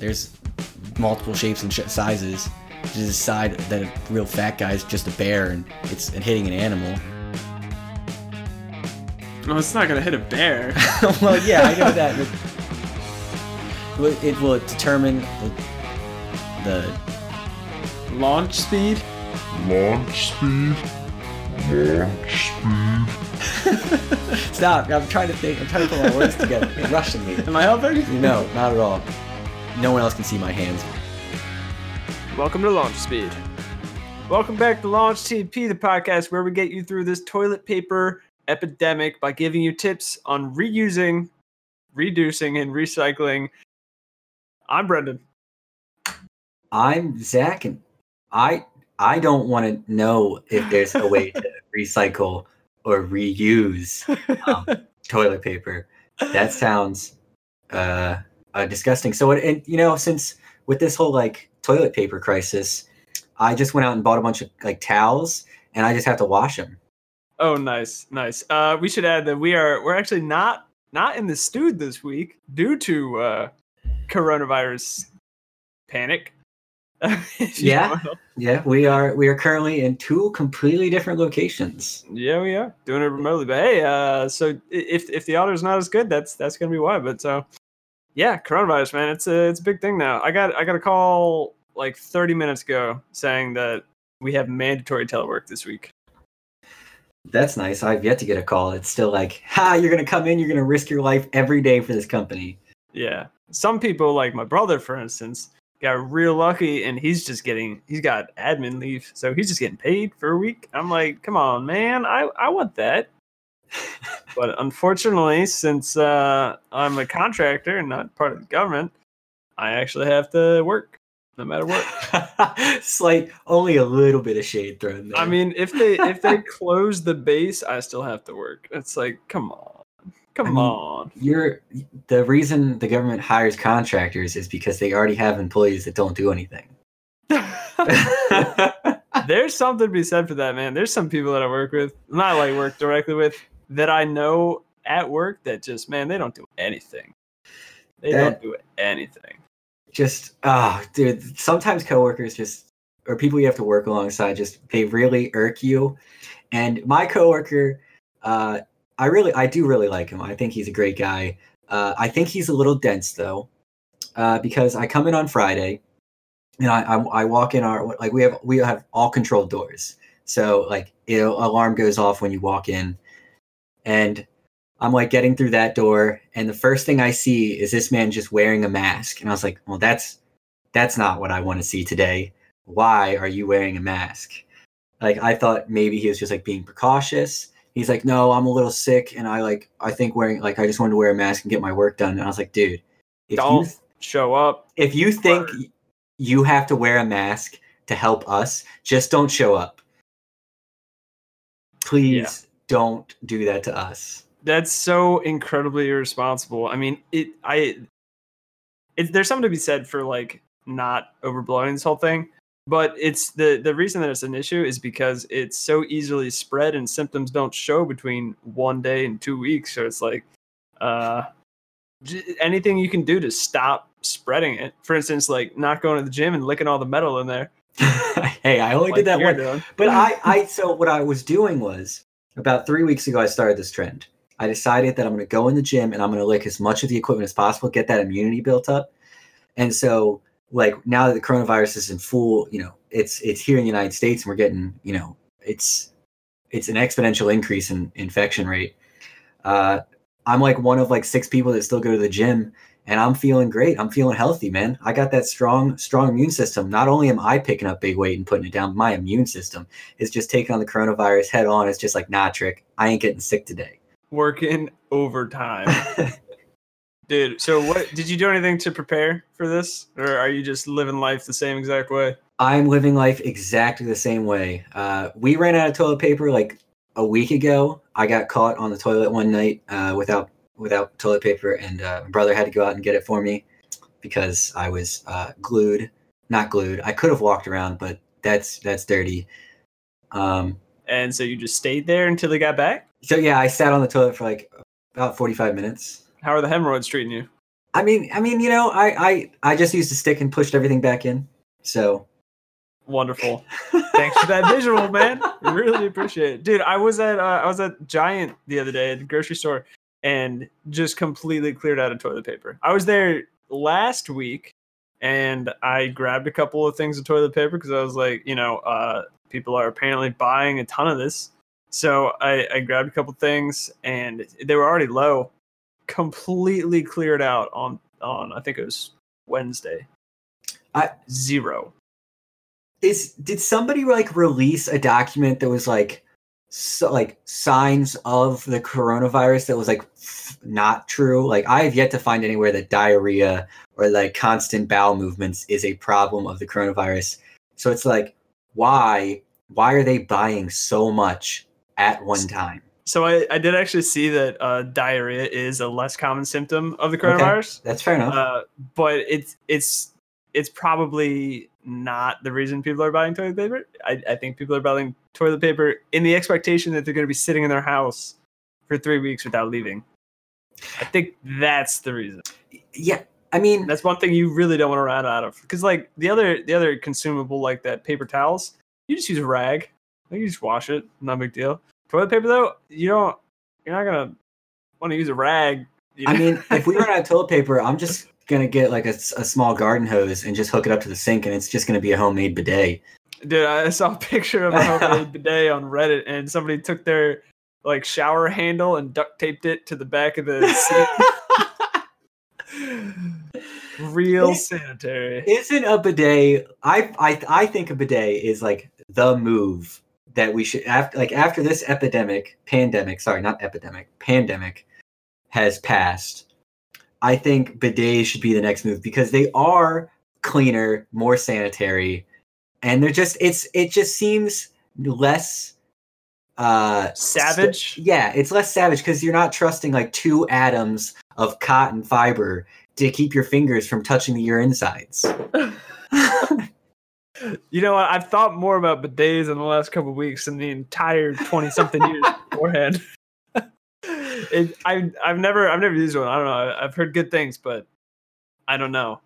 There's multiple shapes and sizes to decide that a real fat guy is just a bear and it's hitting an animal. Well, it's not gonna hit a bear. Well, yeah, I know that. It will determine the launch speed. Launch speed. Launch speed. Stop! I'm trying to think. I'm trying to put my words together. It's rushing me. Am I helping? No, not at all. No one else can see my hands. Welcome to Launch Speed. Welcome back to Launch T&P, the podcast where we get you through this toilet paper epidemic by giving you tips on reusing, reducing, and recycling. I'm Brendan. I'm Zach, and I don't want to know if there's a way to recycle or reuse toilet paper. That sounds disgusting. So, and you know, since with this whole like toilet paper crisis, I just went out and bought a bunch of like towels, and I just have to wash them. Oh, nice. We should add that we're actually not in the studio this week due to coronavirus panic. Yeah, we are currently in two completely different locations. Yeah, we are doing it remotely. But hey, so if the audio's not as good, that's gonna be why. But so yeah, coronavirus, man, it's a big thing now. I got a call like 30 minutes ago saying that we have mandatory telework this week. That's nice. I've yet to get a call. It's still like, you're going to come in, you're going to risk your life every day for this company. Yeah. Some people, like my brother, for instance, got real lucky and he's got admin leave. So he's just getting paid for a week. I'm like, come on, man, I want that. But unfortunately, since I'm a contractor and not part of the government, I actually have to work. No matter what. It's like only a little bit of shade thrown there. I mean, if they close the base, I still have to work. It's like, come on. The reason the government hires contractors is because they already have employees that don't do anything. There's something to be said for that, man. There's some people that I work with, not like work directly with, that I know at work that just, man, they don't do anything. Just, dude, sometimes coworkers or people you have to work alongside, they really irk you. And my coworker, I do really like him. I think he's a great guy. I think he's a little dense though, because I come in on Friday and I walk in we have all controlled doors. So like, alarm goes off when you walk in, and I'm like getting through that door, and the first thing I see is this man just wearing a mask. And I was like, well, that's not what I want to see today. Why are you wearing a mask? Like, I thought maybe he was just like being precautious. He's like, no, I'm a little sick. And I just wanted to wear a mask and get my work done. And I was like, dude, show up. If you think you have to wear a mask to help us, just don't show up. Please don't do that to us. That's so incredibly irresponsible. I mean, there's something to be said for like not overblowing this whole thing, but it's the reason that it's an issue is because it's so easily spread and symptoms don't show between 1 day and 2 weeks. So it's like, anything you can do to stop spreading it. For instance, like not going to the gym and licking all the metal in there. Hey, I only did that one. But so what I was doing was, about 3 weeks ago, I started this trend. I decided that I'm going to go in the gym and I'm going to lick as much of the equipment as possible, get that immunity built up. And so like now that the coronavirus is in full, you know, it's here in the United States, and we're getting, you know, it's an exponential increase in infection rate. I'm like one of like six people that still go to the gym, and I'm feeling great. I'm feeling healthy, man. I got that strong immune system. Not only am I picking up big weight and putting it down, my immune system is just taking on the coronavirus head on. It's just like, nah, Trick, I ain't getting sick today. Working overtime. Dude, so did you do anything to prepare for this? Or are you just living life the same exact way? I'm living life exactly the same way. We ran out of toilet paper like a week ago. I got caught on the toilet one night without toilet paper, and my brother had to go out and get it for me because I was not glued. I could have walked around, but that's dirty. And so you just stayed there until they got back? So yeah, I sat on the toilet for like about 45 minutes. How are the hemorrhoids treating you? I mean, I just used a stick and pushed everything back in. So wonderful. Thanks for that visual, man. Really appreciate it, dude. I was at Giant the other day at the grocery store and just completely cleared out of toilet paper. I was there last week and I grabbed a couple of things of toilet paper because I was like, people are apparently buying a ton of this. So I grabbed a couple things and they were already low. Completely cleared out on I think it was Wednesday. Zero. Did somebody release a document that was like signs of the coronavirus that was not true? I have yet to find anywhere that diarrhea or constant bowel movements is a problem of the coronavirus. So it's why are they buying so much at one time? So I did actually see that diarrhea is a less common symptom of the coronavirus. Okay, that's fair enough. But it's probably not the reason people are buying toilet paper. I think people are buying toilet paper in the expectation that they're going to be sitting in their house for 3 weeks without leaving. I think that's the reason. Yeah, that's one thing you really don't want to run out of, because the other consumable that paper towels, you just use a rag. You just wash it, not a big deal. Toilet paper though, you're not gonna want to use a rag. If we run out of toilet paper, I'm just gonna get a small garden hose and just hook it up to the sink, and it's just gonna be a homemade bidet. Dude, I saw a picture of a homemade bidet on Reddit, and somebody took their shower handle and duct taped it to the back of the sink. Real sanitary. Isn't a bidet? I think a bidet is the move that we should, after this pandemic has passed, I think bidets should be the next move, because they are cleaner, more sanitary, and they're just, it just seems less savage. It's less savage because you're not trusting 2 atoms of cotton fiber to keep your fingers from touching your insides. You know what? I've thought more about bidets in the last couple of weeks than the entire 20-something years beforehand. I've never used one. I don't know. I've heard good things, but I don't know.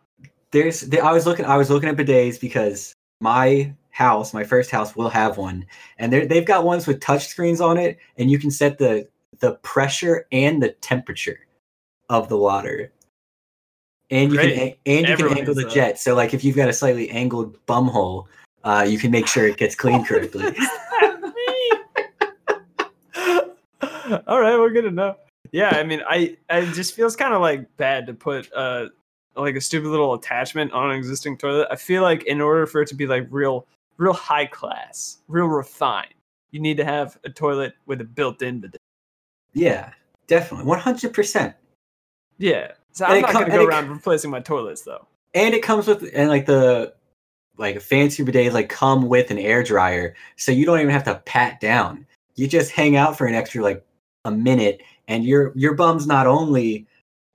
I was looking at bidets because my first house, will have one, and they've got ones with touch screens on it, and you can set the pressure and the temperature of the water. And you can angle the jet. So if you've got a slightly angled bum hole, you can make sure it gets cleaned correctly. All right, we're good enough. Yeah, I just feels kind of bad to put a stupid little attachment on an existing toilet. I feel in order for it to be real high class, real refined, you need to have a toilet with a built-in bidet. Yeah, definitely, 100%. Yeah. So I'm not going to go around replacing my toilets, though. And it comes with, the fancy bidets, come with an air dryer. So you don't even have to pat down. You just hang out for an extra, a minute. And your bum's not only,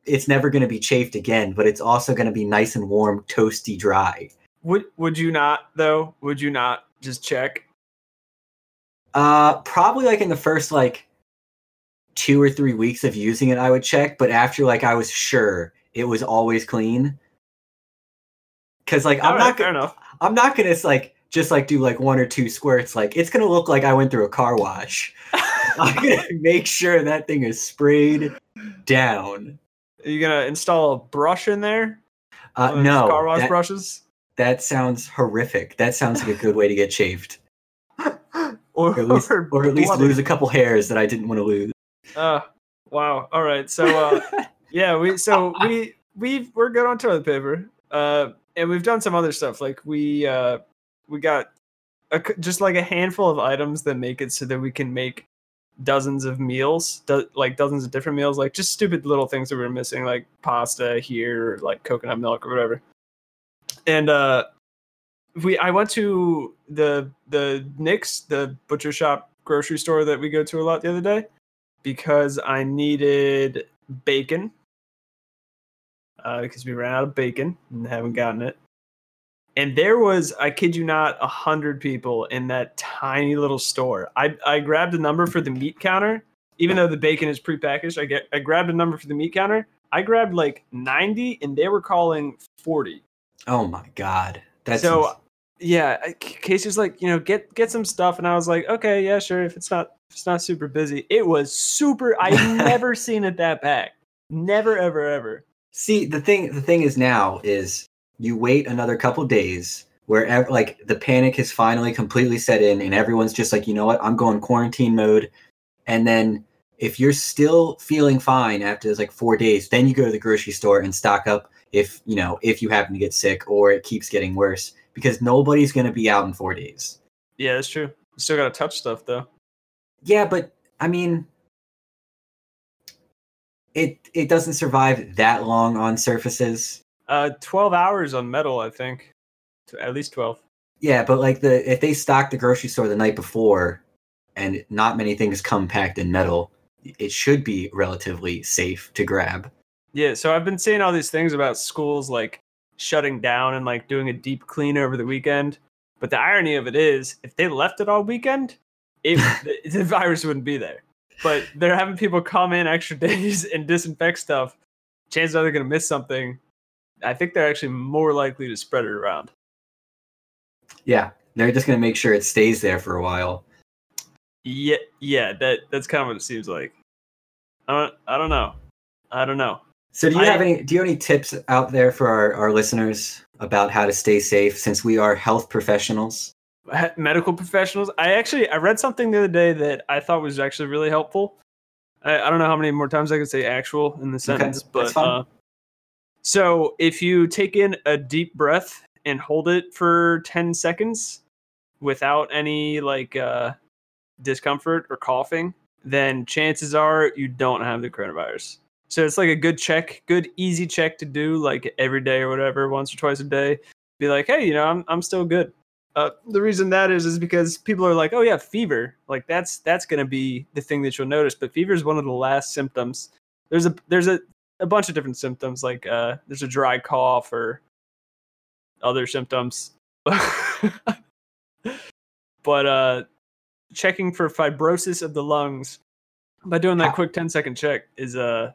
it's never going to be chafed again, but it's also going to be nice and warm, toasty, dry. Would you not, though? Would you not just check? Probably, in the first, 2 or 3 weeks of using it, I would check, but after I was sure it was always clean, because I'm not gonna just do 1 or 2 squirts. It's gonna look like I went through a car wash. I'm gonna make sure that thing is sprayed down. Are you gonna install a brush in there? No, car wash brushes. That sounds horrific. That sounds like a good way to get shaved, or at least lose a couple hairs that I didn't want to lose. Wow. All right. So, we're good on toilet paper. And we've done some other stuff. We got a handful of items that make it so that we can make dozens of meals, dozens of different meals, just stupid little things that we were missing, like pasta here, or coconut milk or whatever. And, I went to the Nick's, the butcher shop grocery store that we go to a lot the other day, because I needed bacon, because we ran out of bacon and haven't gotten it. And there was, I kid you not, 100 people in that tiny little store. I grabbed a number for the meat counter, even though the bacon is prepackaged. I grabbed a number for the meat counter, I grabbed like 90 and they were calling 40. Oh my God. That's so insane. Yeah, Casey's like, you know, get some stuff. And I was like, okay, yeah, sure. If it's not super busy. It was super. I've never seen it that packed. Never, ever, ever. See, the thing is now is you wait another couple days wherever like the panic has finally completely set in and everyone's just like, you know what, I'm going quarantine mode. And then if you're still feeling fine after those like 4 days, then you go to the grocery store and stock up if you happen to get sick or it keeps getting worse because nobody's going to be out in 4 days. Yeah, that's true. You still got to touch stuff though. Yeah, but I mean, it doesn't survive that long on surfaces. 12 hours on metal, I think. At least 12. Yeah, but like if they stock the grocery store the night before and not many things come packed in metal, it should be relatively safe to grab. Yeah, so I've been seeing all these things about schools like shutting down and like doing a deep clean over the weekend. But the irony of it is, if they left it all weekend, the virus wouldn't be there. But they're having people come in extra days and disinfect stuff. Chances are they're going to miss something. I think they're actually more likely to spread it around. Yeah, they're just going to make sure it stays there for a while. Yeah, that's kind of what it seems like. I don't know. So do you have any tips out there for our listeners about how to stay safe since we are health professionals? Medical professionals. I read something the other day that I thought was actually really helpful. I don't know how many more times I could say actual in the sentence, okay, but so if you take in a deep breath and hold it for 10 seconds without any like discomfort or coughing, then chances are you don't have the coronavirus. So it's like a good easy check to do like every day or whatever, once or twice a day. Be like, hey, you know, I'm still good. The reason that is because people are like, oh yeah, fever. Like that's going to be the thing that you'll notice. But fever is one of the last symptoms. There's a bunch of different symptoms. Like there's a dry cough or other symptoms. But checking for fibrosis of the lungs by doing that quick 10-second check is it's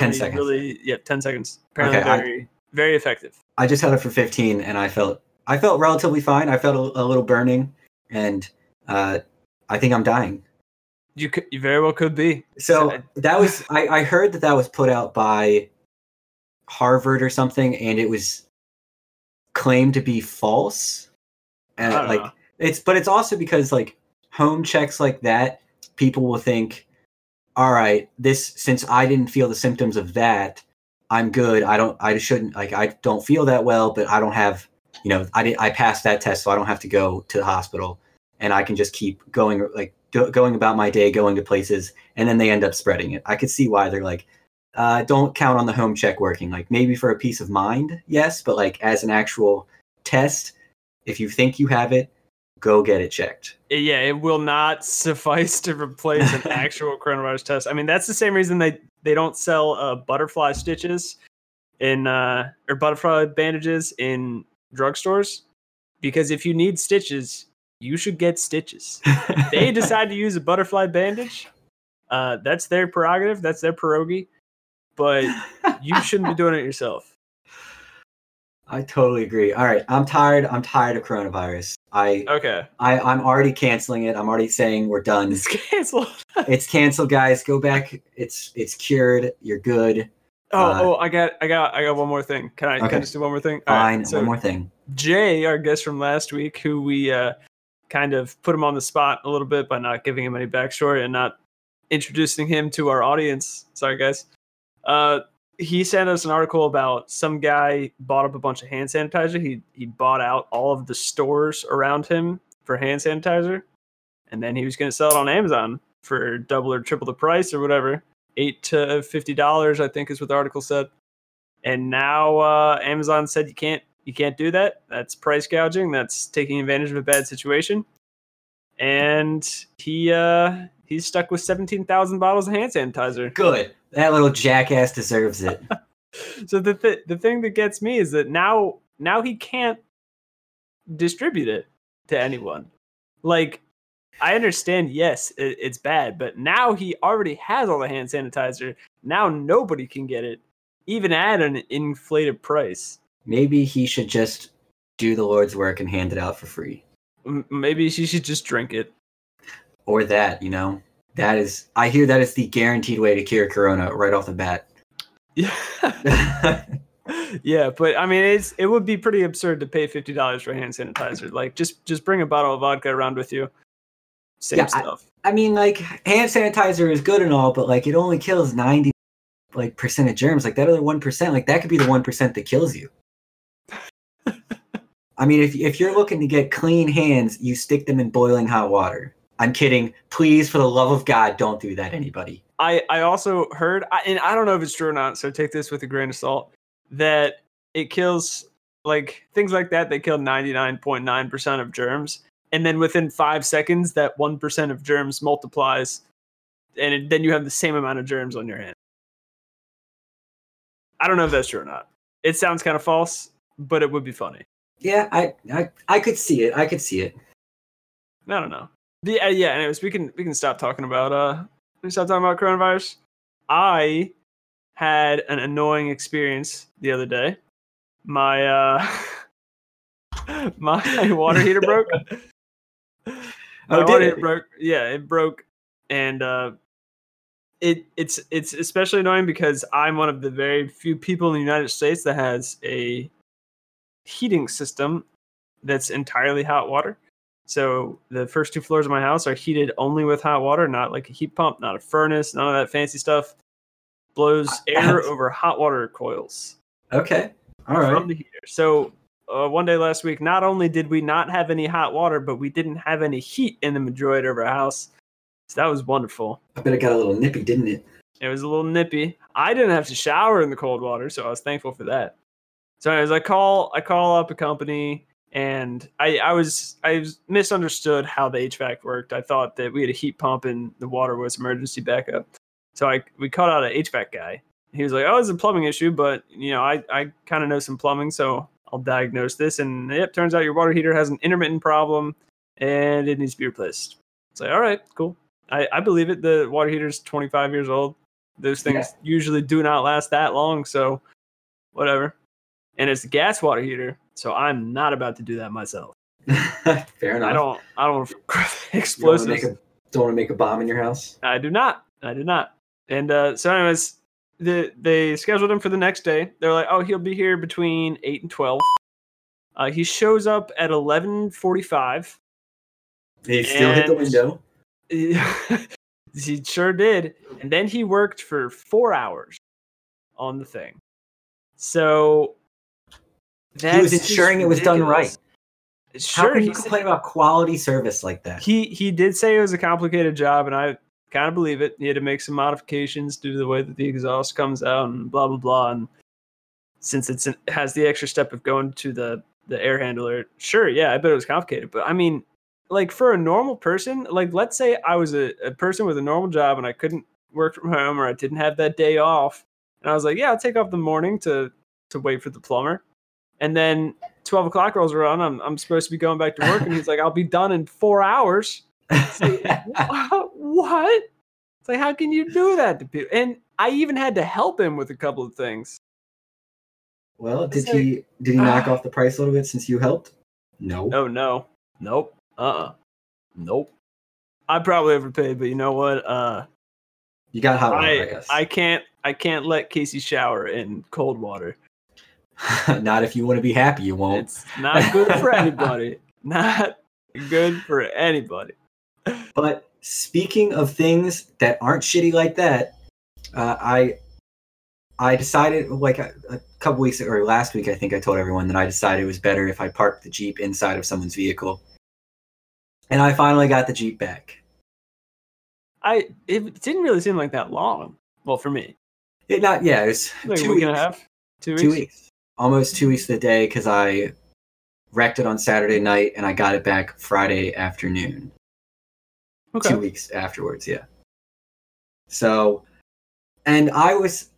10 seconds. Really, yeah, 10 seconds. Apparently okay, very effective. I just had it for 15 and I felt relatively fine. I felt a little burning, and I think I'm dying. You very well could be. So that was. I heard that was put out by Harvard or something, and it was claimed to be false. And it's also because like home checks like that, people will think, all right, since I didn't feel the symptoms of that, I'm good. I don't feel that well, but I don't have. You know, I passed that test, so I don't have to go to the hospital, and I can just keep going, like going about my day, going to places, and then they end up spreading it. I could see why they're like, don't count on the home check working. Like maybe for a peace of mind, yes, but like as an actual test, if you think you have it, go get it checked. Yeah, it will not suffice to replace an actual coronavirus test. I mean, that's the same reason they don't sell butterfly stitches in or butterfly bandages in drugstores, because if you need stitches, you should get stitches. If they decide to use a butterfly bandage, that's their prerogative, that's their pierogi, but you shouldn't be doing it yourself. I totally agree. All right, I'm tired of coronavirus. I'm already canceling it. I'm already saying we're done. It's canceled. It's canceled, guys. Go back. It's cured. You're good. I got one more thing. Can I just do one more thing? Fine, right, so one more thing. Jay, our guest from last week, who we kind of put him on the spot a little bit by not giving him any backstory and not introducing him to our audience. Sorry, guys. He sent us an article about some guy bought up a bunch of hand sanitizer. He bought out all of the stores around him for hand sanitizer, and then he was going to sell it on Amazon for double or triple the price or whatever. $8 to $50, I think, is what the article said. And now Amazon said you can't do that. That's price gouging. That's taking advantage of a bad situation. And he's stuck with 17,000 bottles of hand sanitizer. Good. That little jackass deserves it. So the thing that gets me is that now he can't distribute it to anyone. Like, I understand, yes, it's bad, but now he already has all the hand sanitizer. Now nobody can get it. even at an inflated price. Maybe he should just do the Lord's work and hand it out for free. Maybe she should just drink it. Or that, you know? That is, I hear that is the guaranteed way to cure Corona right off the bat. Yeah. Yeah, but I mean, it would be pretty absurd to pay $50 for hand sanitizer. Like, just bring a bottle of vodka around with you. Same stuff. I mean, like, hand sanitizer is good and all, but like, it only kills 90% of germs. Like that other 1%, like that could be the 1% that kills you. I mean, if you're looking to get clean hands, you stick them in boiling hot water. I'm kidding. Please, for the love of God, don't do that, anybody. I also heard, and I don't know if it's true or not, so take this with a grain of salt, that it kills, like, things like that, they kill 99.9% of germs. And then within 5 seconds, that 1% of germs multiplies, and then you have the same amount of germs on your hand. I don't know if that's true or not. It sounds kind of false, but it would be funny. Yeah, I could see it. I could see it. I don't know. Yeah. Anyways, we can stop talking about coronavirus. I had an annoying experience the other day. My my water heater broke. My water heater broke. Yeah, it broke, and it's especially annoying because I'm one of the very few people in the United States that has a heating system that's entirely hot water. So the first two floors of my house are heated only with hot water, not like a heat pump, not a furnace, none of that fancy stuff. Blows air over hot water coils. Okay. All right. From the heater. So one day last week, not only did we not have any hot water, but we didn't have any heat in the majority of our house. So that was wonderful. I bet it got a little nippy, didn't it? It was a little nippy. I didn't have to shower in the cold water, so I was thankful for that. So anyways, I call up a company. And I was misunderstood how the HVAC worked. I thought that we had a heat pump and the water was emergency backup. So we called out an HVAC guy. He was like, "Oh, it's a plumbing issue, but you know, I kind of know some plumbing, so I'll diagnose this." And yep, turns out your water heater has an intermittent problem, and it needs to be replaced. It's like, all right, cool. I believe it. The water heater's 25 years old. Those things usually do not last that long, so whatever. And it's a gas water heater, so I'm not about to do that myself. Fair enough. I don't explosives. Don't want to make a bomb in your house? I do not. And so anyways, they scheduled him for the next day. They're like, "Oh, he'll be here between 8 and 12. He shows up at 11:45. He still hit the window. He sure did. And then he worked for 4 hours on the thing. So he was ensuring it was done right. Sure, how can you complain about quality service like that? He did say it was a complicated job, and I kind of believe it. He had to make some modifications due to the way that the exhaust comes out and blah, blah, blah. And since it has the extra step of going to the air handler, sure, yeah, I bet it was complicated. But I mean, like for a normal person, like let's say I was a person with a normal job and I couldn't work from home or I didn't have that day off. And I was like, yeah, I'll take off the morning to wait for the plumber. And then 12 o'clock rolls around. I'm supposed to be going back to work. And he's like, I'll be done in 4 hours. It's like, what? It's like, how can you do that to people? And I even had to help him with a couple of things. Well, did he knock off the price a little bit since you helped? No. Oh, no. Nope. Nope. I probably overpaid, but you know what? You got hot water, I guess. I can't let Casey shower in cold water. Not if you want to be happy, you won't. It's not good for anybody. Not good for anybody. But speaking of things that aren't shitty like that, I decided like a couple weeks ago, or last week, I think I told everyone that I decided it was better if I parked the Jeep inside of someone's vehicle. And I finally got the Jeep back. It didn't really seem like that long. Well, for me. It was like 2 weeks. Week and a half? 2 weeks? 2 weeks. Almost 2 weeks to the day because I wrecked it on Saturday night and I got it back Friday afternoon. Okay. 2 weeks afterwards, yeah. So, and I was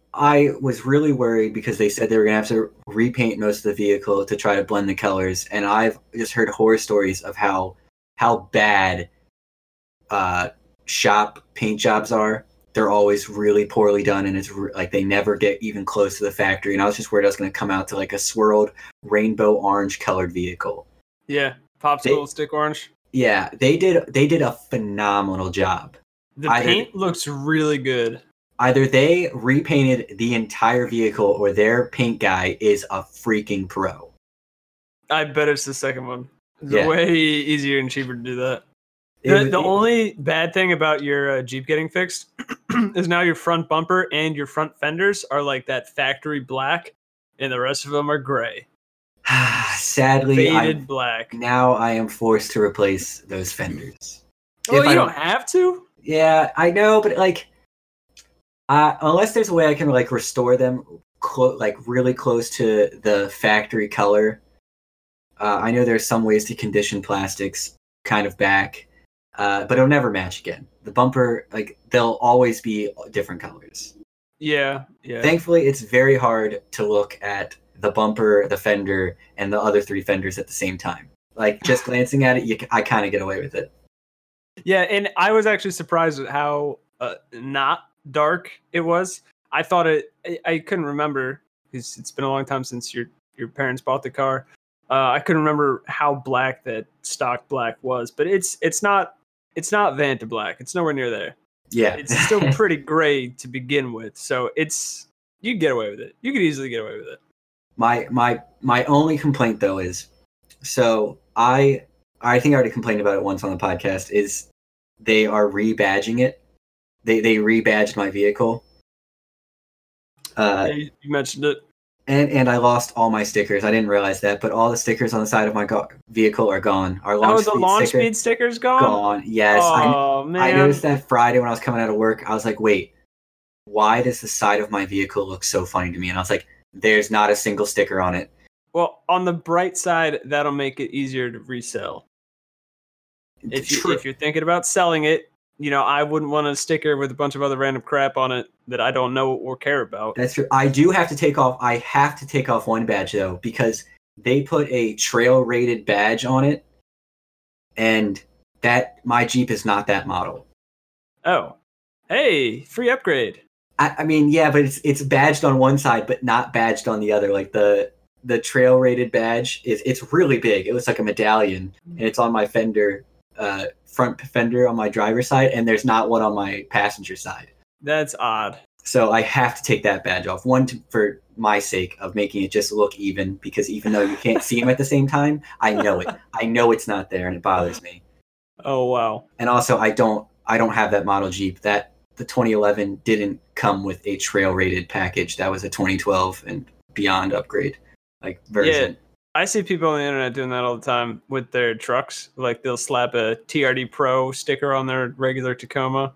really worried because they said they were going to have to repaint most of the vehicle to try to blend the colors. And I've just heard horror stories of how bad shop paint jobs are. they're always really poorly done, and it's like they never get even close to the factory. And I was just worried I was going to come out to like a swirled rainbow orange colored vehicle. Yeah, popsicle stick orange. Yeah, they did a phenomenal job. The paint looks really good. Either they repainted the entire vehicle or their paint guy is a freaking pro. I bet it's the second one. It's way easier and cheaper to do that. The only bad thing about your Jeep getting fixed is now your front bumper and your front fenders are like that factory black, and the rest of them are gray. Sadly, faded black. Now I am forced to replace those fenders. Oh, well, you don't have to? Yeah, I know, but like, unless there's a way I can like restore them really close to the factory color. I know there's some ways to condition plastics kind of back. But it'll never match again. The bumper, like, they'll always be different colors. Yeah. Thankfully, it's very hard to look at the bumper, the fender, and the other three fenders at the same time. Like, just glancing at it, I kind of get away with it. Yeah, and I was actually surprised at how not dark it was. I thought I couldn't remember, because it's been a long time since your parents bought the car. I couldn't remember how black that stock black was, but it's not Vanta black. It's nowhere near there. Yeah, it's still pretty gray to begin with, so you get away with it. You could easily get away with it. My only complaint though is, so I think I already complained about it once on the podcast. Is they are rebadging it. They rebadged my vehicle. You mentioned it. And I lost all my stickers. I didn't realize that, but all the stickers on the side of my vehicle are gone. The Launch Speed sticker's gone? Gone, yes. Oh, man. I noticed that Friday when I was coming out of work. I was like, wait, why does the side of my vehicle look so funny to me? And I was like, there's not a single sticker on it. Well, on the bright side, that'll make it easier to resell. If you're thinking about selling it, you know, I wouldn't want a sticker with a bunch of other random crap on it that I don't know or care about. That's true. I have to take off one badge, though, because they put a trail-rated badge on it, and that my Jeep is not that model. Oh. Hey, free upgrade. I mean, yeah, but it's badged on one side, but not badged on the other. Like, the trail-rated badge, it's really big. It looks like a medallion, and it's on my fender... front fender on my driver's side, and there's not one on my passenger side. That's odd. So I have to take that badge off. One, for my sake of making it just look even, because even though you can't see them at the same time, I know it. I know it's not there, and it bothers me. Oh wow! And also, I don't have that model Jeep. That the 2011 didn't come with a trail-rated package. That was a 2012 and beyond upgrade, like version. Yeah. I see people on the internet doing that all the time with their trucks. Like they'll slap a TRD Pro sticker on their regular Tacoma.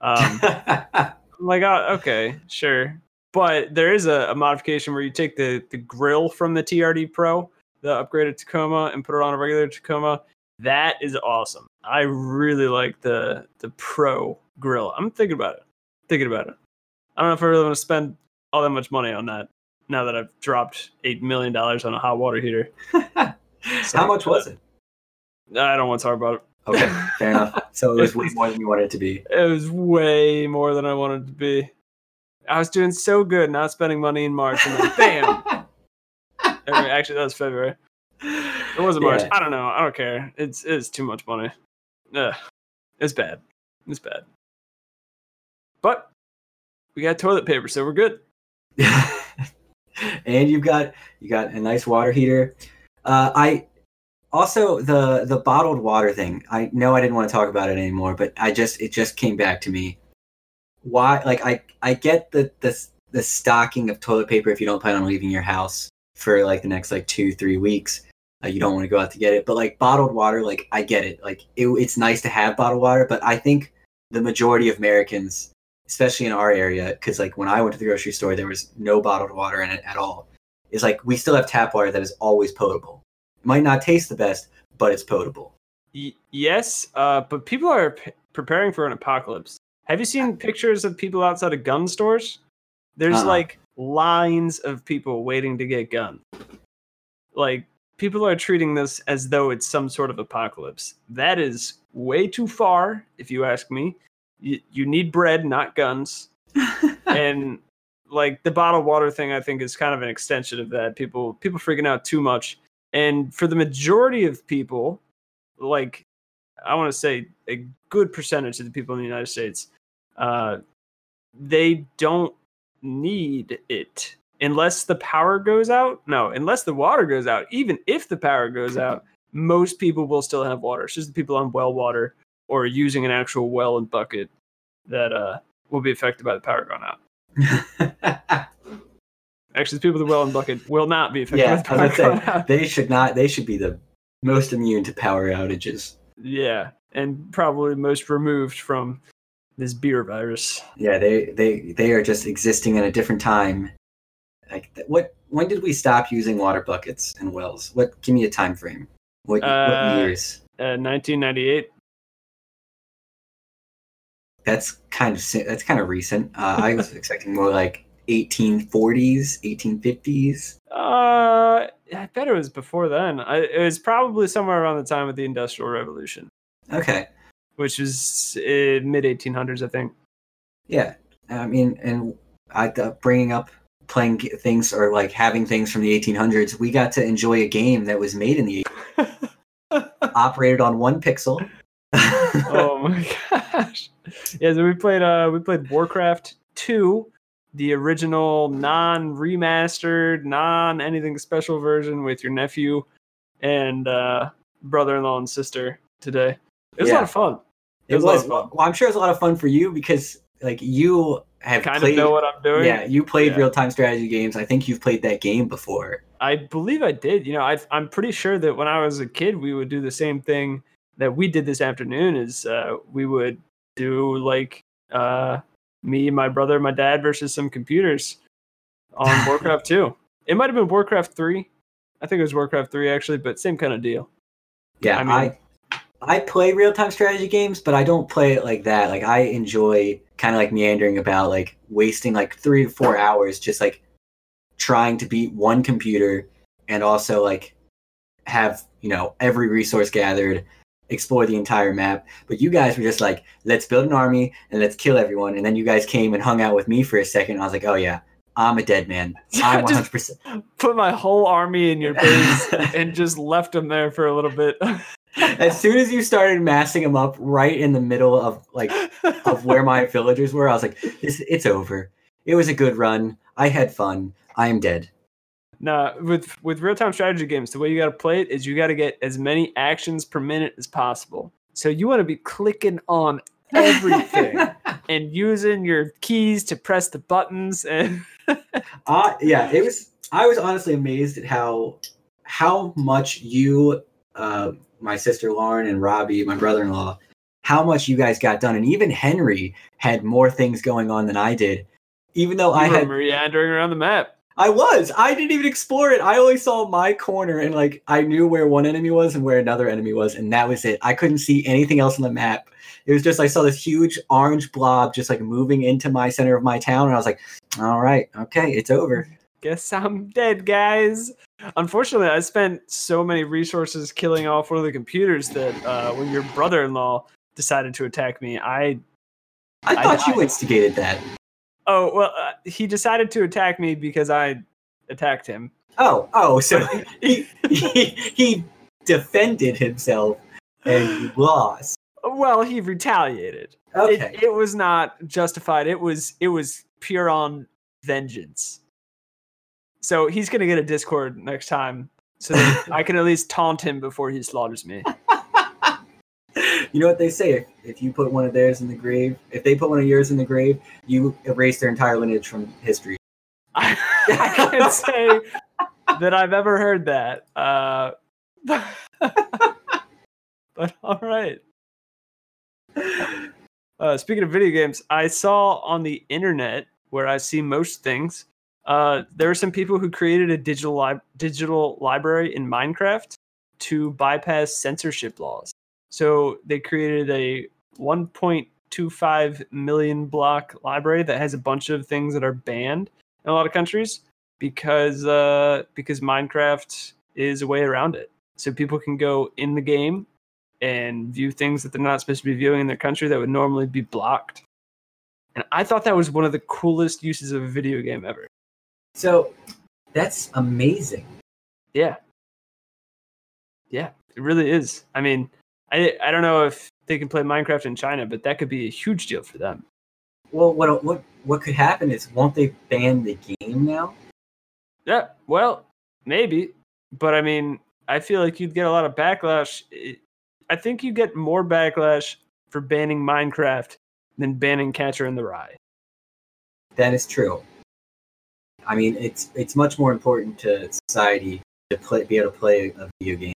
I'm like, oh, okay, sure. But there is a modification where you take the grill from the TRD Pro, the upgraded Tacoma, and put it on a regular Tacoma. That is awesome. I really like the Pro grill. I'm thinking about it. I don't know if I really want to spend all that much money on that. Now that I've dropped $8 million on a hot water heater. How much was it? I don't want to talk about it. Okay, fair enough. So it was way more than you wanted it to be. It was way more than I wanted it to be. I was doing so good not spending money in March. And then bam! Actually, that was February. It wasn't March. Yeah. I don't know. I don't care. It's too much money. Ugh. It's bad. But we got toilet paper, so we're good. And you got a nice water heater. I also the bottled water thing. I know I didn't want to talk about it anymore, but it just came back to me. Why? Like I get the stocking of toilet paper if you don't plan on leaving your house for like the next like 2-3 weeks. You don't want to go out to get it, but like bottled water, like I get it. Like it's nice to have bottled water, but I think the majority of Americans, especially in our area, because like when I went to the grocery store, there was no bottled water in it at all. It's like we still have tap water that is always potable. It might not taste the best, but it's potable. Yes, but people are preparing for an apocalypse. Have you seen pictures of people outside of gun stores? There's like lines of people waiting to get guns. Like people are treating this as though it's some sort of apocalypse. That is way too far, if you ask me. You need bread, not guns. And like the bottled water thing, I think is kind of an extension of that. People freaking out too much. And for the majority of people, like I want to say a good percentage of the people in the United States, they don't need it unless the power goes out. No, unless the water goes out. Even if the power goes out, most people will still have water. It's just the people on well water or using an actual well and bucket that will be affected by the power going out. Actually, the people with the well and bucket will not be affected. Yeah, I was gonna say, they should not. They should be the most immune to power outages. Yeah, and probably most removed from this beer virus. Yeah, they are just existing in a different time. Like, what? When did we stop using water buckets and wells? What? Give me a time frame. What years? 1998. That's kind of recent. I was expecting more like 1840s, 1850s. I bet it was before then. It was probably somewhere around the time of the Industrial Revolution. Okay, which is mid 1800s, I think. Yeah, I mean, and bringing up playing things or like having things from the 1800s, we got to enjoy a game that was made in the 1800s, operated on one pixel. Oh my gosh! Yeah, so we played Warcraft 2, the original non-remastered, non-anything special version with your nephew and brother-in-law and sister today. It was a lot of fun. It was a lot of fun. Well, I'm sure it was a lot of fun for you because like you have kind of know what I'm doing. Yeah, you played real-time strategy games. I think you've played that game before. I believe I did. You know, I'm pretty sure that when I was a kid, we would do the same thing that we did this afternoon is we would do like me, my brother, my dad versus some computers on Warcraft 2. It might have been Warcraft 3. I think it was Warcraft 3 actually, but same kind of deal. Yeah, I mean, I play real-time strategy games, but I don't play it like that. Like I enjoy kind of like meandering about, like wasting like 3 to 4 hours just like trying to beat one computer and also like have, you know, every resource gathered, explore the entire map. But you guys were just like, let's build an army and let's kill everyone. And then you guys came and hung out with me for a second. I was like, oh yeah, I'm a dead man. I'm 100%. Put my whole army in your base and just left them there for a little bit. As soon as you started massing them up right in the middle of where my villagers were, I was like, it's over. It was a good run. I had fun. I am dead. Now, with real-time strategy games, the way you got to play it is you got to get as many actions per minute as possible. So you want to be clicking on everything and using your keys to press the buttons. And it was. I was honestly amazed at how much you, my sister Lauren and Robbie, my brother-in-law, how much you guys got done. And even Henry had more things going on than I did, even though I had meandering around the map. I was. I didn't even explore it. I only saw my corner and like I knew where one enemy was and where another enemy was, and that was it. I couldn't see anything else on the map. It was just I saw this huge orange blob just like moving into my center of my town, and I was like, all right, okay, it's over. Guess I'm dead, guys. Unfortunately, I spent so many resources killing off one of the computers that when your brother-in-law decided to attack me, I thought you instigated that. Oh, well, he decided to attack me because I attacked him. Oh, so he defended himself and lost. Well, he retaliated. Okay. It was not justified. It was pure on vengeance. So he's going to get a Discord next time so that I can at least taunt him before he slaughters me. You know what they say, if you put one of theirs in the grave, if they put one of yours in the grave, you erase their entire lineage from history. I can't say that I've ever heard that. But all right. Speaking of video games, I saw on the internet, where I see most things, there are some people who created a digital library in Minecraft to bypass censorship laws. So they created a 1.25 million block library that has a bunch of things that are banned in a lot of countries because Minecraft is a way around it. So people can go in the game and view things that they're not supposed to be viewing in their country that would normally be blocked. And I thought that was one of the coolest uses of a video game ever. So that's amazing. Yeah. Yeah, it really is. I mean, I don't know if they can play Minecraft in China, but that could be a huge deal for them. Well, what could happen is, won't they ban the game now? Yeah, well, maybe. But, I mean, I feel like you'd get a lot of backlash. I think you get more backlash for banning Minecraft than banning Catcher in the Rye. That is true. I mean, it's much more important to society to be able to play a video game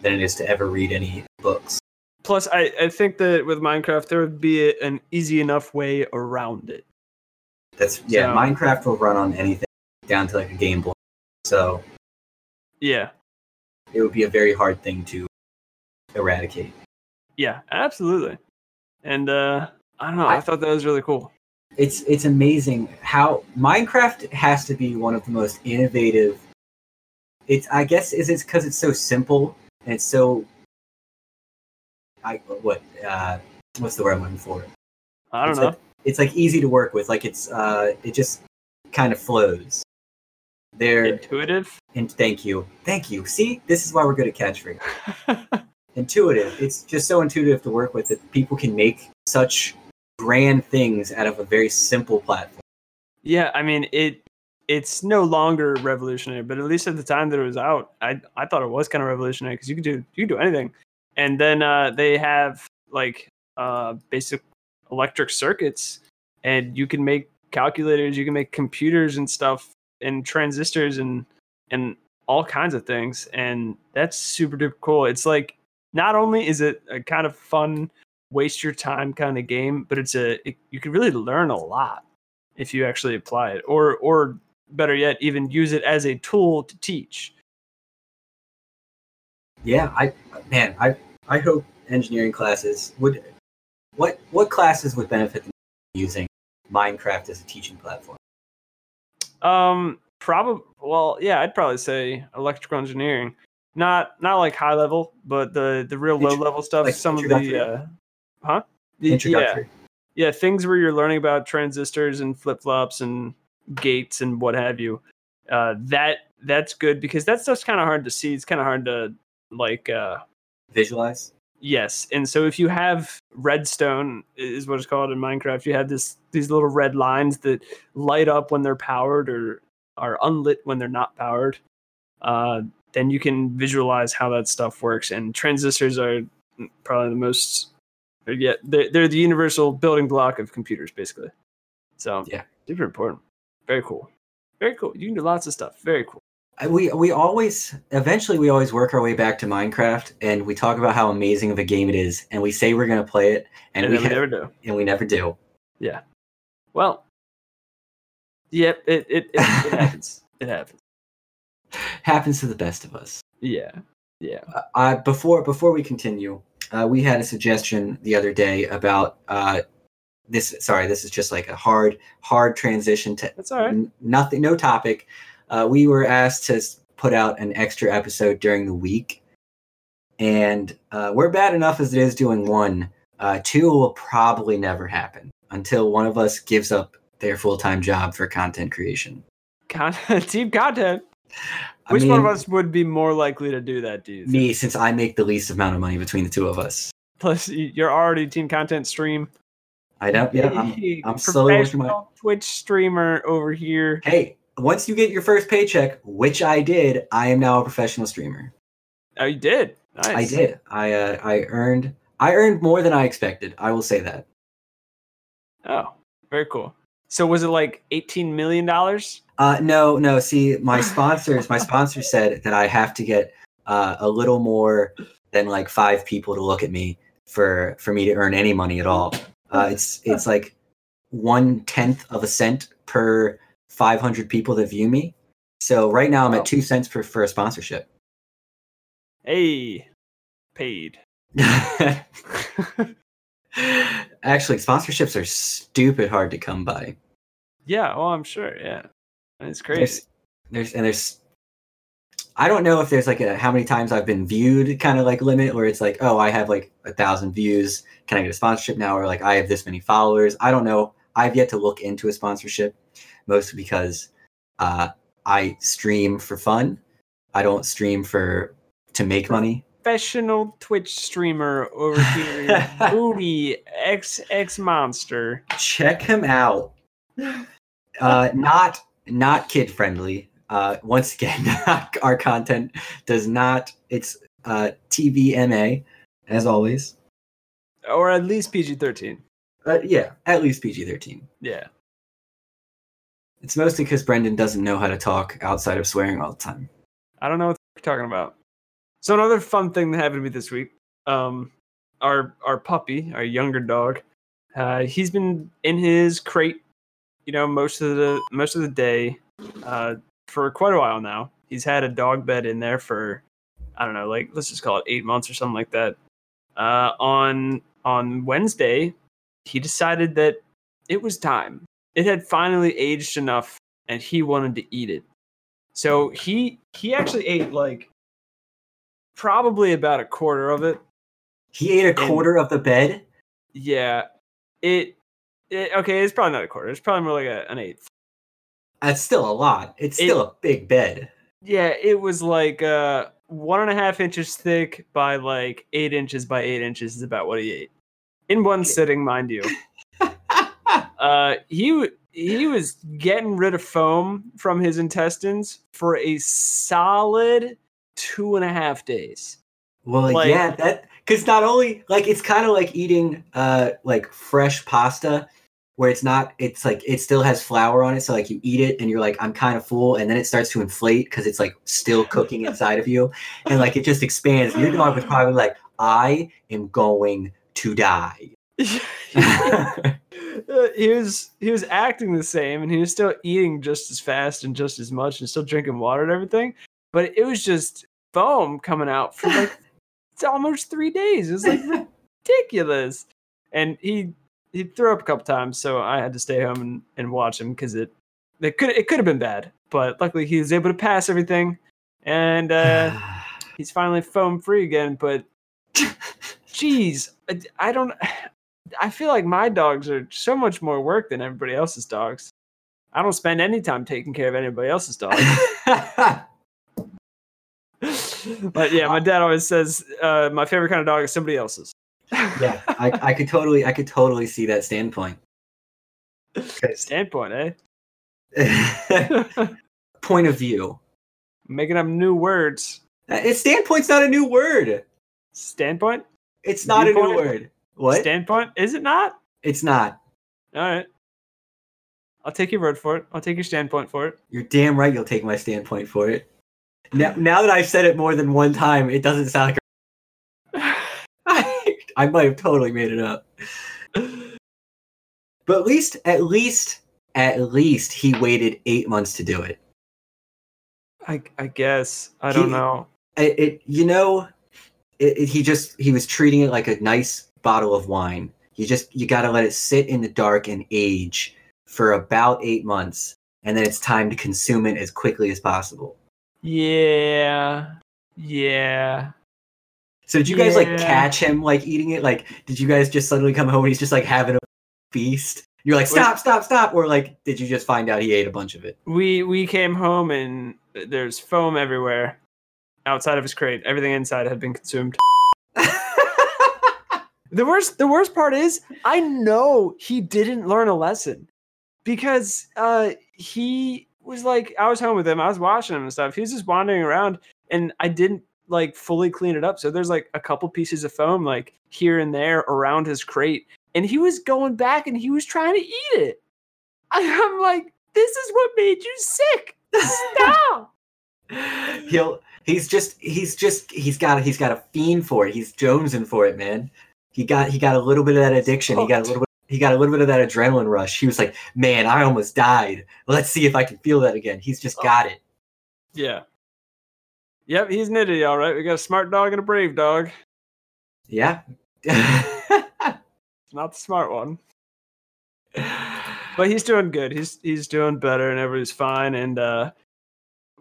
than it is to ever read any books. Plus, I think that with Minecraft, there would be an easy enough way around it. Yeah, Minecraft will run on anything, down to like a Game Boy. So, yeah. It would be a very hard thing to eradicate. Yeah, absolutely. And I don't know, I thought that was really cool. It's amazing how Minecraft has to be one of the most innovative. I guess it's because it's so simple and it's so. What's the word I'm looking for? I don't know. It's like easy to work with. Like it just kind of flows. They're intuitive. And thank you. See, this is why we're good at catchphrases. Intuitive. It's just so intuitive to work with that people can make such grand things out of a very simple platform. Yeah, I mean it's no longer revolutionary, but at least at the time that it was out, I thought it was kind of revolutionary because you could do anything. And then they have like basic electric circuits, and you can make calculators, you can make computers and stuff, and transistors and all kinds of things. And that's super duper cool. It's like, not only is it a kind of fun, waste your time kind of game, but you can really learn a lot if you actually apply it, or better yet, even use it as a tool to teach. Yeah, I hope engineering classes would. What classes would benefit from using Minecraft as a teaching platform? I'd probably say electrical engineering, not like high level, but the real low level stuff. Like some of the introductory. Yeah, things where you're learning about transistors and flip flops and gates and what have you. That's good because that stuff's kind of hard to see. It's kind of hard to visualize. Yes. And so if you have redstone, is what it's called in Minecraft, you have these little red lines that light up when they're powered or are unlit when they're not powered. Then you can visualize how that stuff works. And transistors are probably the most, they're the universal building block of computers, basically. So yeah, super important. Very cool. Very cool. You can do lots of stuff. Very cool. We always work our way back to Minecraft, and we talk about how amazing of a game it is, and we say we're going to play it, and we never do. Yeah. Well. Yep. Yeah, it happens. It happens. Happens to the best of us. Yeah. Yeah. Before we continue, we had a suggestion the other day about this. Sorry, this is just like a hard transition to. That's all right. Nothing. No topic. We were asked to put out an extra episode during the week, and we're bad enough as it is doing one. Two will probably never happen until one of us gives up their full-time job for content creation. Team content. Which one of us would be more likely to do that, do you think? Me, since I make the least amount of money between the two of us. Plus, you're already team content stream. I know. Yeah, I'm slowly working my Twitch streamer over here. Hey. Once you get your first paycheck, which I did, I am now a professional streamer. Oh, you did? Nice. I did. I earned more than I expected. I will say that. Oh, very cool. So was it like $18 million? No. See, my sponsors said that I have to get a little more than like 5 people to look at me for me to earn any money at all. It's like 1/10 of a cent per 500 people that view me. So right now I'm at 2 cents for a sponsorship. Hey, paid. Actually, sponsorships are stupid hard to come by. Yeah, well, I'm sure. Yeah, it's crazy. There's I don't know if there's like a how many times I've been viewed kind of like limit, where it's like, oh, I have like 1,000 views. Can I get a sponsorship now? Or like, I have this many followers. I don't know. I've yet to look into a sponsorship, mostly because I stream for fun. I don't stream to make money. Professional Twitch streamer over here, Booty XX Monster. Check him out. Not kid friendly. Once again, our content does not. It's TVMA, as always, or at least PG-13. Yeah, at least PG-13. Yeah. It's mostly because Brendan doesn't know how to talk outside of swearing all the time. I don't know what you're talking about. So another fun thing that happened to me this week, our puppy, our younger dog, he's been in his crate, most of the day, for quite a while now. He's had a dog bed in there for, I don't know, like let's just call it 8 months or something like that. On Wednesday, he decided that it was time. It had finally aged enough, and he wanted to eat it. So he actually ate like. Probably about a quarter of it. He ate a quarter of the bed? Yeah. It's probably not a quarter. It's probably more like an eighth. That's still a lot. It's still a big bed. Yeah, it was like 1.5 inches thick by like 8 inches by 8 inches is about what he ate. In one sitting, mind you. He was getting rid of foam from his intestines for a solid 2.5 days. Well, like, yeah, that because not only like it's kind of like eating like fresh pasta, where it's like it still has flour on it, so like you eat it and you're like I'm kind of full, and then it starts to inflate because it's like still cooking inside of you, and like it just expands. Your dog was probably like, I am going to die. He was acting the same, and he was still eating just as fast and just as much, and still drinking water and everything. But it was just foam coming out for like it's almost 3 days. It was like ridiculous. And he threw up a couple times, so I had to stay home and watch him because it could have been bad. But luckily he was able to pass everything, and he's finally foam free again. But geez, I feel like my dogs are so much more work than everybody else's dogs. I don't spend any time taking care of anybody else's dogs. But yeah, my dad always says my favorite kind of dog is somebody else's. Yeah, I could totally see that standpoint. Standpoint, eh? Point of view. Making up new words. Standpoint's not a new word. Standpoint? It's not a new word. What? Standpoint? Is it not? It's not. All right. I'll take your word for it. I'll take your standpoint for it. You're damn right you'll take my standpoint for it. Now that I've said it more than one time, it doesn't sound like I might have totally made it up. But at least he waited 8 months to do it. I guess. I don't know. He was treating it like a nice bottle of wine. You got to let it sit in the dark and age for about 8 months, and then it's time to consume it as quickly as possible. Yeah. So did you guys like catch him like eating it? Like, did you guys just suddenly come home and he's just like having a feast? You're like, stop, or like, did you just find out he ate a bunch of it? We came home and there's foam everywhere, outside of his crate. Everything inside had been consumed. The worst part is, I know he didn't learn a lesson because he. Was like, I was home with him. I was washing him and stuff. He was just wandering around, and I didn't like fully clean it up. So there's like a couple pieces of foam like here and there around his crate, and he was going back and he was trying to eat it. I'm like, this is what made you sick. Stop. He's got a fiend for it. He's jonesing for it, man. He got a little bit of that addiction. He got a little bit. He got a little bit of that adrenaline rush. He was like, man, I almost died. Let's see if I can feel that again. He's just got it. Yeah. Yep, he's an idiot, all right. We got a smart dog and a brave dog. Yeah. Not the smart one. But he's doing good. He's doing better, and everybody's fine. And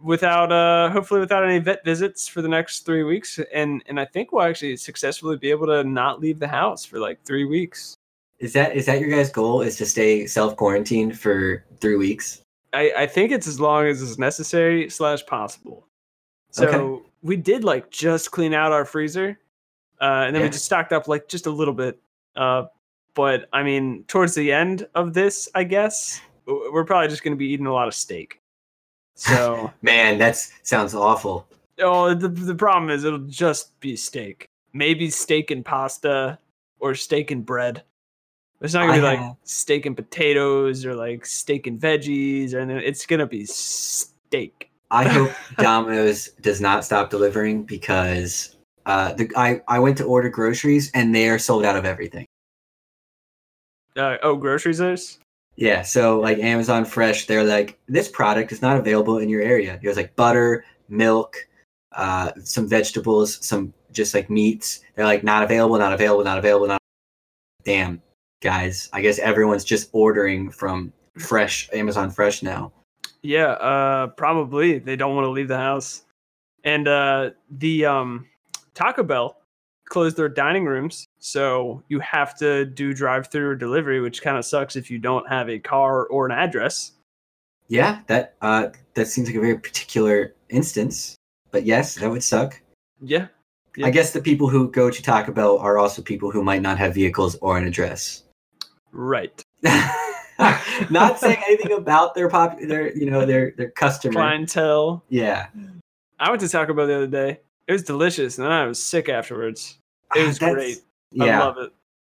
without any vet visits for the next 3 weeks. And I think we'll actually successfully be able to not leave the house for like 3 weeks. Is that your guys' goal, is to stay self-quarantined for 3 weeks? I think it's as long as is necessary / possible. So okay. We did like just clean out our freezer. And then we just stocked up like just a little bit. But I mean, towards the end of this, I guess, we're probably just going to be eating a lot of steak. So man, that sounds awful. Oh, the problem is it'll just be steak. Maybe steak and pasta or steak and bread. It's not gonna be like steak and potatoes or like steak and veggies, and it's gonna be steak. I hope Domino's does not stop delivering, because I went to order groceries and they are sold out of everything. Groceries theirs? Yeah, so like Amazon Fresh, they're like, this product is not available in your area. It was like butter, milk, some vegetables, some just like meats. They're like, not available. Damn, guys, I guess everyone's just ordering from Amazon Fresh now. Yeah, probably. They don't want to leave the house. And the Taco Bell closed their dining rooms, so you have to do drive-through or delivery, which kind of sucks if you don't have a car or an address. Yeah, that seems like a very particular instance, but yes, that would suck. Yeah. I guess the people who go to Taco Bell are also people who might not have vehicles or an address. Right. Not saying anything about their customer clientele. Yeah, I went to Taco Bell the other day. It was delicious, and then I was sick afterwards. It was great. I love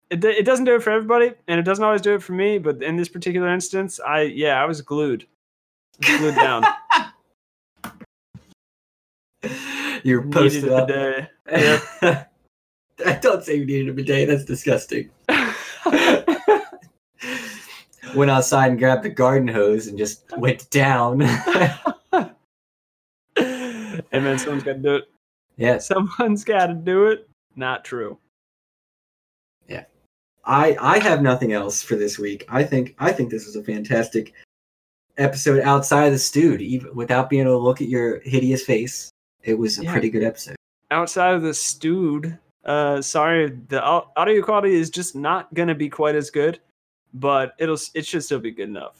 it. It doesn't do it for everybody, and it doesn't always do it for me, but in this particular instance, I was glued down. You're posted needed up. A bidet. Yep. I don't say you needed a bidet. That's disgusting. Went outside and grabbed the garden hose and just went down. And then someone's got to do it. Yeah, someone's got to do it. Not true. Yeah, I have nothing else for this week. I think this was a fantastic episode outside of the studio, even without being able to look at your hideous face. It was a pretty good episode. Outside of the studio, sorry, the audio quality is just not gonna be quite as good, but it should still be good enough.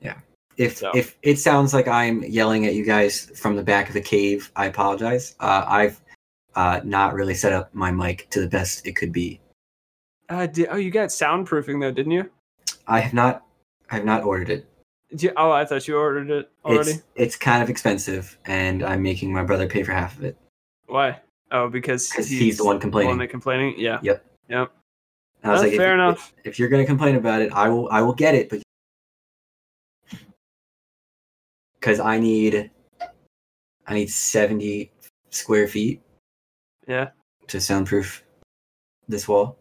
Yeah. If it sounds like I'm yelling at you guys from the back of the cave, I apologize. I've not really set up my mic to the best it could be. You got soundproofing though, didn't you? I have not ordered it. I thought you ordered it already. It's kind of expensive, and I'm making my brother pay for half of it. Why? Oh, because he's the one complaining. Yeah. Yep. And I was like, fair enough. If you're gonna complain about it, I will get it, but. Because I need 70 square feet. Yeah. To soundproof this wall.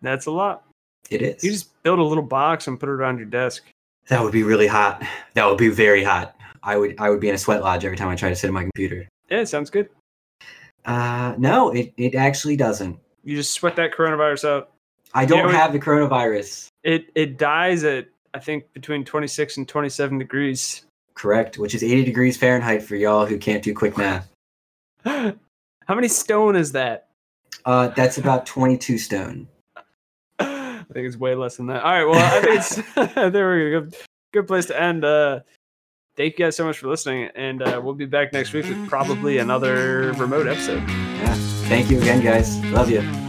That's a lot. It is. You just build a little box and put it around your desk. That would be really hot. That would be very hot. I would be in a sweat lodge every time I try to sit at my computer. Yeah, it sounds good. No, it actually doesn't. You just sweat that coronavirus out. I don't have the coronavirus. It dies at, I think, between 26 and 27 degrees. Correct, which is 80 degrees Fahrenheit for y'all who can't do quick math. How many stone is that? That's about 22 stone. I think it's way less than that. All right, well, I think we're a good place to end. Thank you guys so much for listening, and we'll be back next week with probably another remote episode. Yeah. Thank you again, guys. Love you.